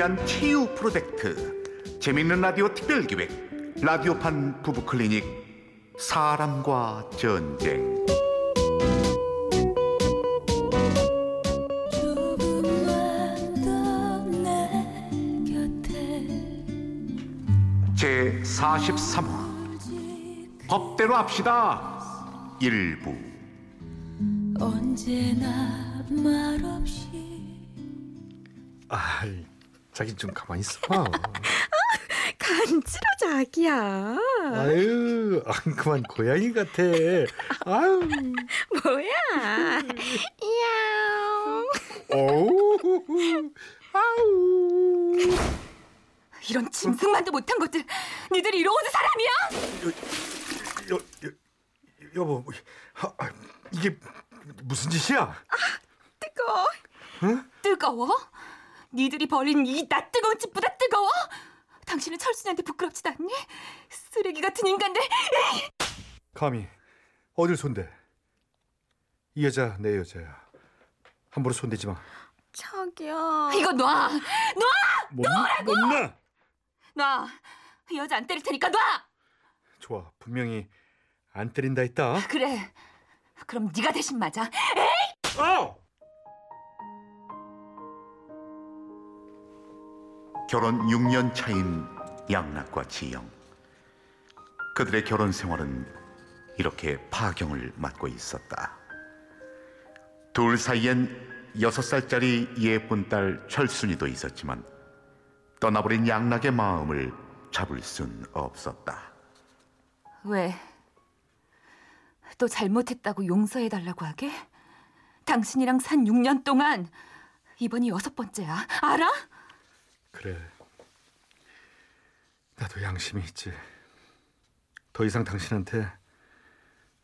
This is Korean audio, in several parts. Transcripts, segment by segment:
위한 치유 프로젝트, 재밌는 라디오 특별기획, 라디오판 부부클리닉, 사람과 전쟁. 제43화 법대로 합시다 1부. 언제나 말없이. 아이, 자기 좀 가만히 있어. 간지러, 자기야. 아유, 그만 고양이 같아. 아유. 뭐야? 이야. 어우. 아우. 이런 짐승만도 못한 것들, 니들이 이러고 온 사람이야? 여보, 이게 무슨 짓이야? 뜨거워. 응? 뜨거워? 니들이 벌인 이 낯뜨거운 집보다 뜨거워? 당신은 철순이한테 부끄럽지도 않니? 쓰레기 같은 인간들. 감히 어딜 손대. 이 여자 내 여자야. 함부로 손대지 마. 저기요. 이거 놔. 놔라고. 못 놔. 놔. 여자 안 때릴 테니까 놔. 좋아, 분명히 안 때린다 했다. 그래, 그럼 네가 대신 맞아. 에이! 결혼 6년 차인 양락과 지영, 그들의 결혼 생활은 이렇게 파경을 맞고 있었다. 둘 사이엔 6살짜리 예쁜 딸 철순이도 있었지만 떠나버린 양락의 마음을 잡을 순 없었다. 왜? 또 잘못했다고 용서해달라고 하게? 당신이랑 산 6년 동안 이번이 6번째야. 알아? 그래, 나도 양심이 있지. 더 이상 당신한테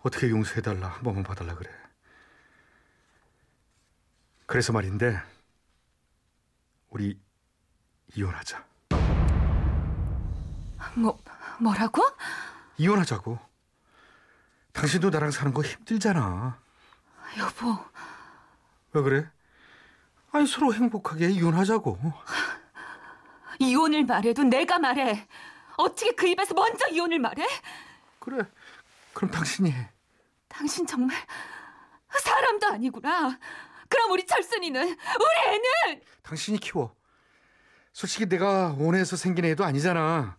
어떻게 용서해달라, 한 번만 봐달라 그래. 그래서 말인데 우리 이혼하자. 뭐라고? 이혼하자고. 당신도 나랑 사는 거 힘들잖아. 여보. 왜 그래? 아니, 서로 행복하게 이혼하자고. 이혼을 말해도 내가 말해. 어떻게 그 입에서 먼저 이혼을 말해? 그래, 그럼 당신이 해. 당신 정말 사람도 아니구나. 그럼 우리 철순이는, 우리 애는? 당신이 키워. 솔직히 내가 원해서 생긴 애도 아니잖아.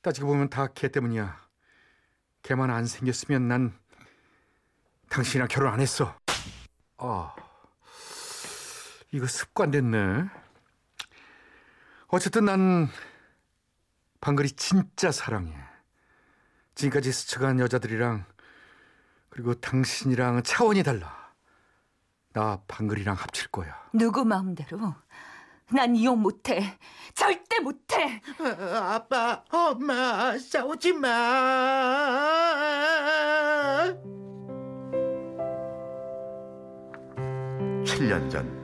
따지고 보면 다 걔 때문이야. 걔만 안 생겼으면 난 당신이랑 결혼 안 했어. 이거 습관 됐네. 어쨌든 난 방글이 진짜 사랑해. 지금까지 스쳐간 여자들이랑, 그리고 당신이랑 차원이 달라. 나 방글이랑 합칠 거야. 누구 마음대로. 난 이혼 못해. 절대 못해. 아빠, 엄마, 싸우지 마. 7년 전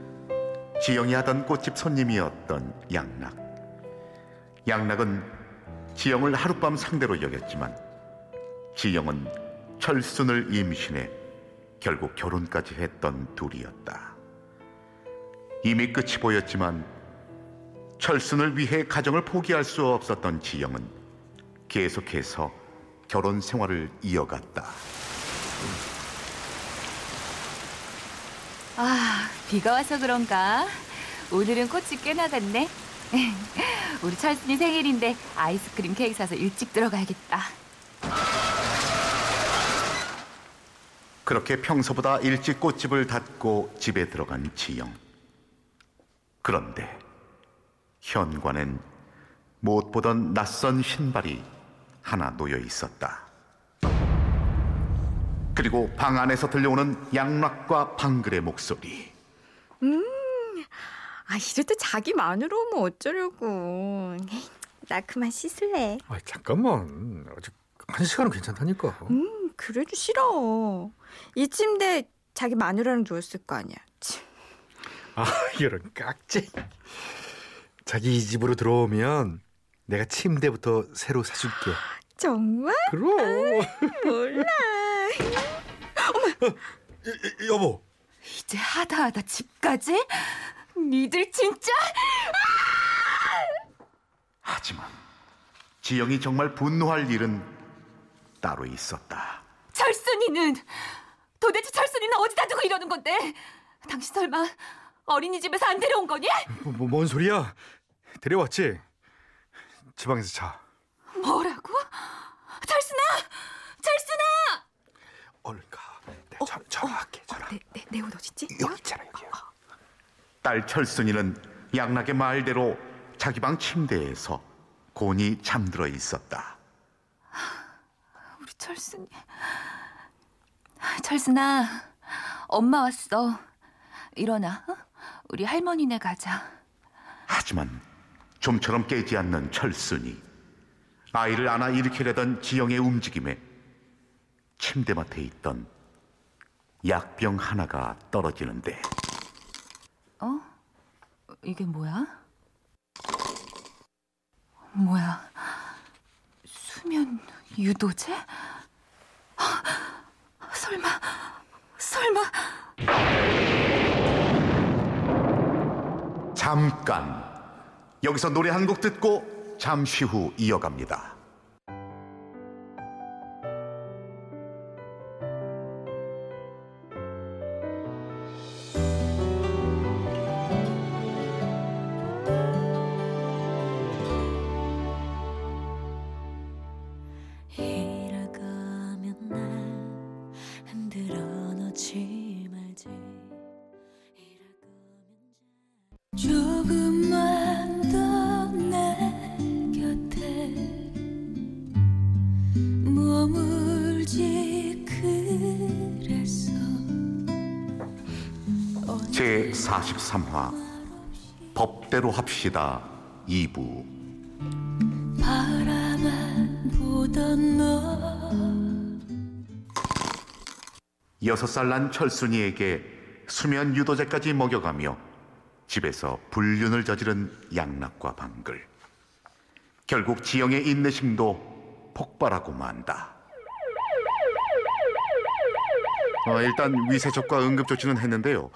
지영이 하던 꽃집 손님이었던 양락. 양락은 지영을 하룻밤 상대로 여겼지만 지영은 철순을 임신해 결국 결혼까지 했던 둘이었다. 이미 끝이 보였지만 철순을 위해 가정을 포기할 수 없었던 지영은 계속해서 결혼 생활을 이어갔다. 비가 와서 그런가 오늘은 꽃이 꽤 나갔네. 우리 철순이 생일인데 아이스크림 케이크 사서 일찍 들어가야겠다. 그렇게 평소보다 일찍 꽃집을 닫고 집에 들어간 지영. 그런데 현관엔 못 보던 낯선 신발이 하나 놓여 있었다. 그리고 방 안에서 들려오는 양락과 방글의 목소리. 이래도 자기만으로 오면 어쩌려고. 나 그만 씻을래. 잠깐만, 아직 1시간은 괜찮다니까. 그래도 싫어. 이 침대에 자기 마누라랑 누웠을 거 아니야. 이런 깍지. 자기 이 집으로 들어오면 내가 침대부터 새로 사줄게. 정말? 그럼. 몰라. 어머. 여보. 이제 하다하다 집까지? 니들 진짜. 하지만 지영이 정말 분노할 일은 따로 있었다. 철순이는! 도대체 철순이는 어디다 두고 이러는 건데? 당신 설마 어린이집에서 안 데려온 거니? 뭔 소리야? 데려왔지? 지방에서 자. 뭐라고? 철순아! 철순아! 얼른 가. 내가 전화할게. 내 옷 어딨지? 여기 있잖아, 여기야. 딸 철순이는 양락의 말대로 자기 방 침대에서 곤히 잠들어 있었다. 우리 철순이... 철순아, 엄마 왔어. 일어나, 어? 우리 할머니네 가자. 하지만 좀처럼 깨지 않는 철순이 아이를 안아 일으키려던 지영의 움직임에 침대맡에 있던 약병 하나가 떨어지는데. 어? 이게 뭐야? 뭐야? 수면 유도제? 설마, 설마. 잠깐, 여기서 노래 한 곡 듣고 잠시 후 이어갑니다. 제43화 법대로 합시다 2부. 바라만 보던 너. 6살 난 철순이에게 수면 유도제까지 먹여가며 집에서 불륜을 저지른 양락과 방글. 결국 지영의 인내심도 폭발하고 만다. 일단 위세척과 응급조치는 했는데요.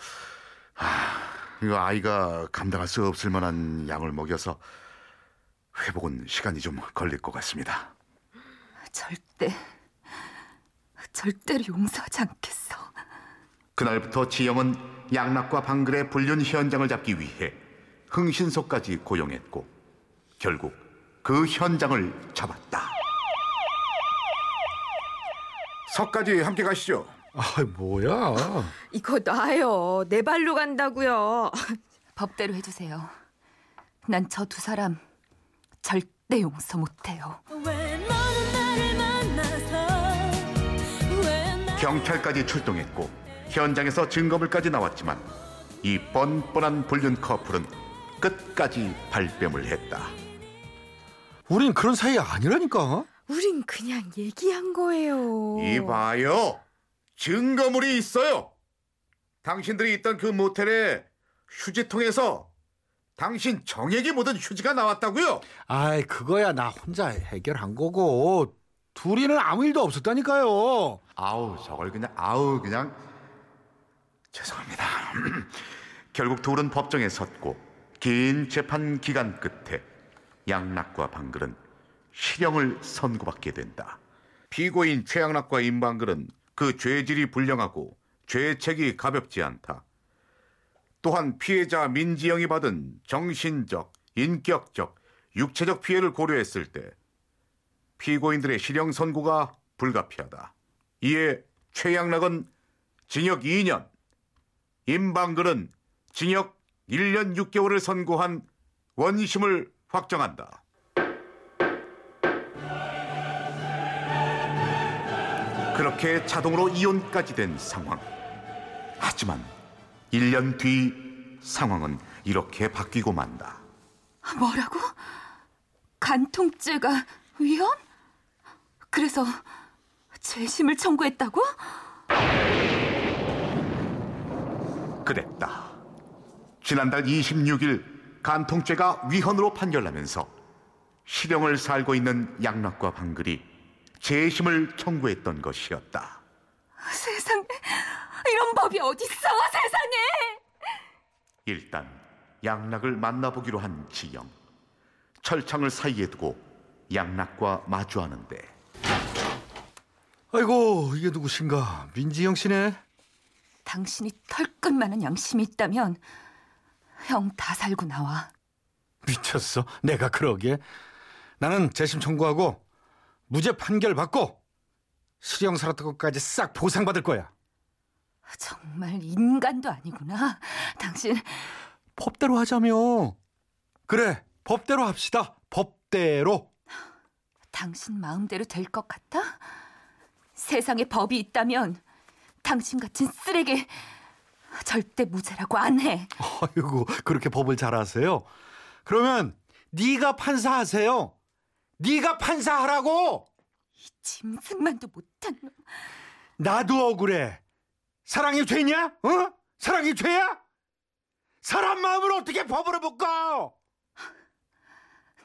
이거 아이가 감당할 수 없을 만한 양을 먹여서 회복은 시간이 좀 걸릴 것 같습니다. 절대로 용서하지 않겠어. 그날부터 지영은 양락과 방글의 불륜 현장을 잡기 위해 흥신소까지 고용했고 결국 그 현장을 잡았다. 서까지 함께 가시죠. 아, 뭐야? 이거 놔요. 내 발로 간다고요. 법대로 해주세요. 난 저 두 사람 절대 용서 못해요. 경찰까지 출동했고 현장에서 증거물까지 나왔지만 이 뻔뻔한 불륜 커플은 끝까지 발뺌을 했다. 우린 그런 사이 아니라니까. 우린 그냥 얘기한 거예요. 이봐요, 증거물이 있어요. 당신들이 있던 그 모텔에 휴지통에서 당신 정액이 묻은 휴지가 나왔다고요. 아이, 그거야 나 혼자 해결한 거고 둘이는 아무 일도 없었다니까요. 저걸 그냥 죄송합니다. 결국 둘은 법정에 섰고 긴 재판 기간 끝에 양락과 방글은 실형을 선고받게 된다. 피고인 최양락과 임방글은 그 죄질이 불량하고 죄책이 가볍지 않다. 또한 피해자 민지영이 받은 정신적, 인격적, 육체적 피해를 고려했을 때 피고인들의 실형 선고가 불가피하다. 이에 최양락은 징역 2년, 임방글은 징역 1년 6개월을 선고한 원심을 확정한다. 그렇게 자동으로 이혼까지 된 상황. 하지만 1년 뒤 상황은 이렇게 바뀌고 만다. 뭐라고? 간통죄가 위헌? 그래서 재심을 청구했다고? 그랬다. 지난달 26일 간통죄가 위헌으로 판결나면서 실형을 살고 있는 양락과 방글이 재심을 청구했던 것이었다. 세상에, 이런 법이 어딨어, 세상에! 일단 양락을 만나보기로 한 지영. 철창을 사이에 두고 양락과 마주하는데, 아이고 이게 누구신가? 민지영 씨네. 당신이 털끝만한 양심이 있다면 형 다 살고 나와. 미쳤어? 내가 그러게? 나는 재심 청구하고 무죄 판결 받고 실형 살았던 것까지 싹 보상받을 거야. 정말 인간도 아니구나 당신. 법대로 하자며. 그래, 법대로 합시다. 법대로. 당신 마음대로 될 것 같아? 세상에 법이 있다면 당신 같은 쓰레기 절대 무죄라고 안 해. 아이고, 그렇게 법을 잘 아세요? 그러면 네가 판사하세요. 네가 판사하라고. 이 짐승만도 못한 놈. 나도 억울해. 사랑이 죄냐? 어? 사랑이 죄야? 사람 마음을 어떻게 법으로 묶어?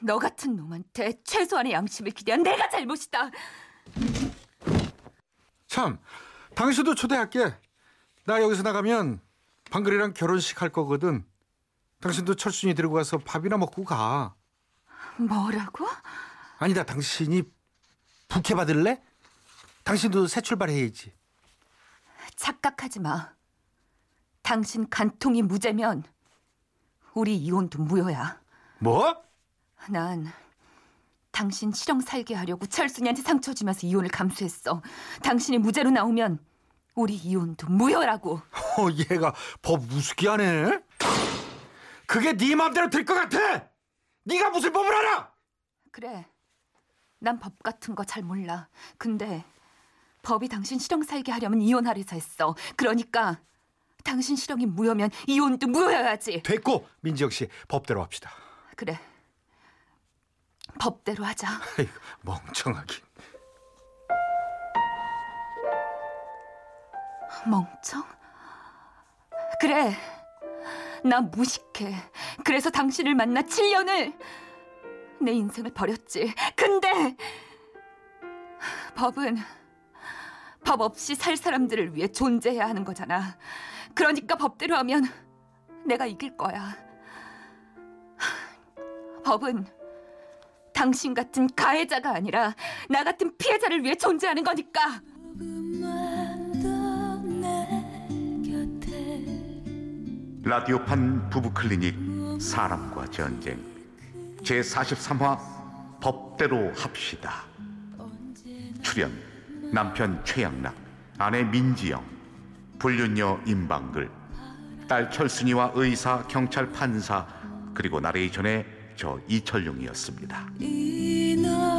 너 같은 놈한테 최소한의 양심을 기대한 내가 잘못이다. 참, 당신도 초대할게. 나 여기서 나가면 방글이랑 결혼식 할 거거든. 당신도 철순이 데리고 가서 밥이나 먹고 가. 뭐라고? 아니다, 당신이 부케 받을래? 당신도 새 출발해야지. 착각하지 마. 당신 간통이 무죄면 우리 이혼도 무효야. 뭐? 난 당신 실형 살게 하려고 철순이한테 상처 주면서 이혼을 감수했어. 당신이 무죄로 나오면 우리 이혼도 무효라고. 얘가 법 우습게 하네. 그게 네 마음대로 될 것 같아. 네가 무슨 법을 알아? 그래, 난 법 같은 거 잘 몰라. 근데 법이 당신 실형 살게 하려면 이혼하래서 했어. 그러니까 당신 실형이 무효면 이혼도 무효여야지. 됐고, 민지영 씨, 법대로 합시다. 그래, 법대로 하자. 아이고, 멍청하긴. 멍청? 그래, 나 무식해. 그래서 당신을 만나 7년을 내 인생을 버렸지. 근데 법은 법 없이 살 사람들을 위해 존재해야 하는 거잖아. 그러니까 법대로 하면 내가 이길 거야. 법은 당신 같은 가해자가 아니라 나 같은 피해자를 위해 존재하는 거니까. 라디오판 부부클리닉 사람과 전쟁 제43화 법대로 합시다. 출연 남편 최양락, 아내 민지영, 불륜녀 임방글, 딸 철순이와 의사, 경찰, 판사, 그리고 나레이션의 저 이철용이었습니다.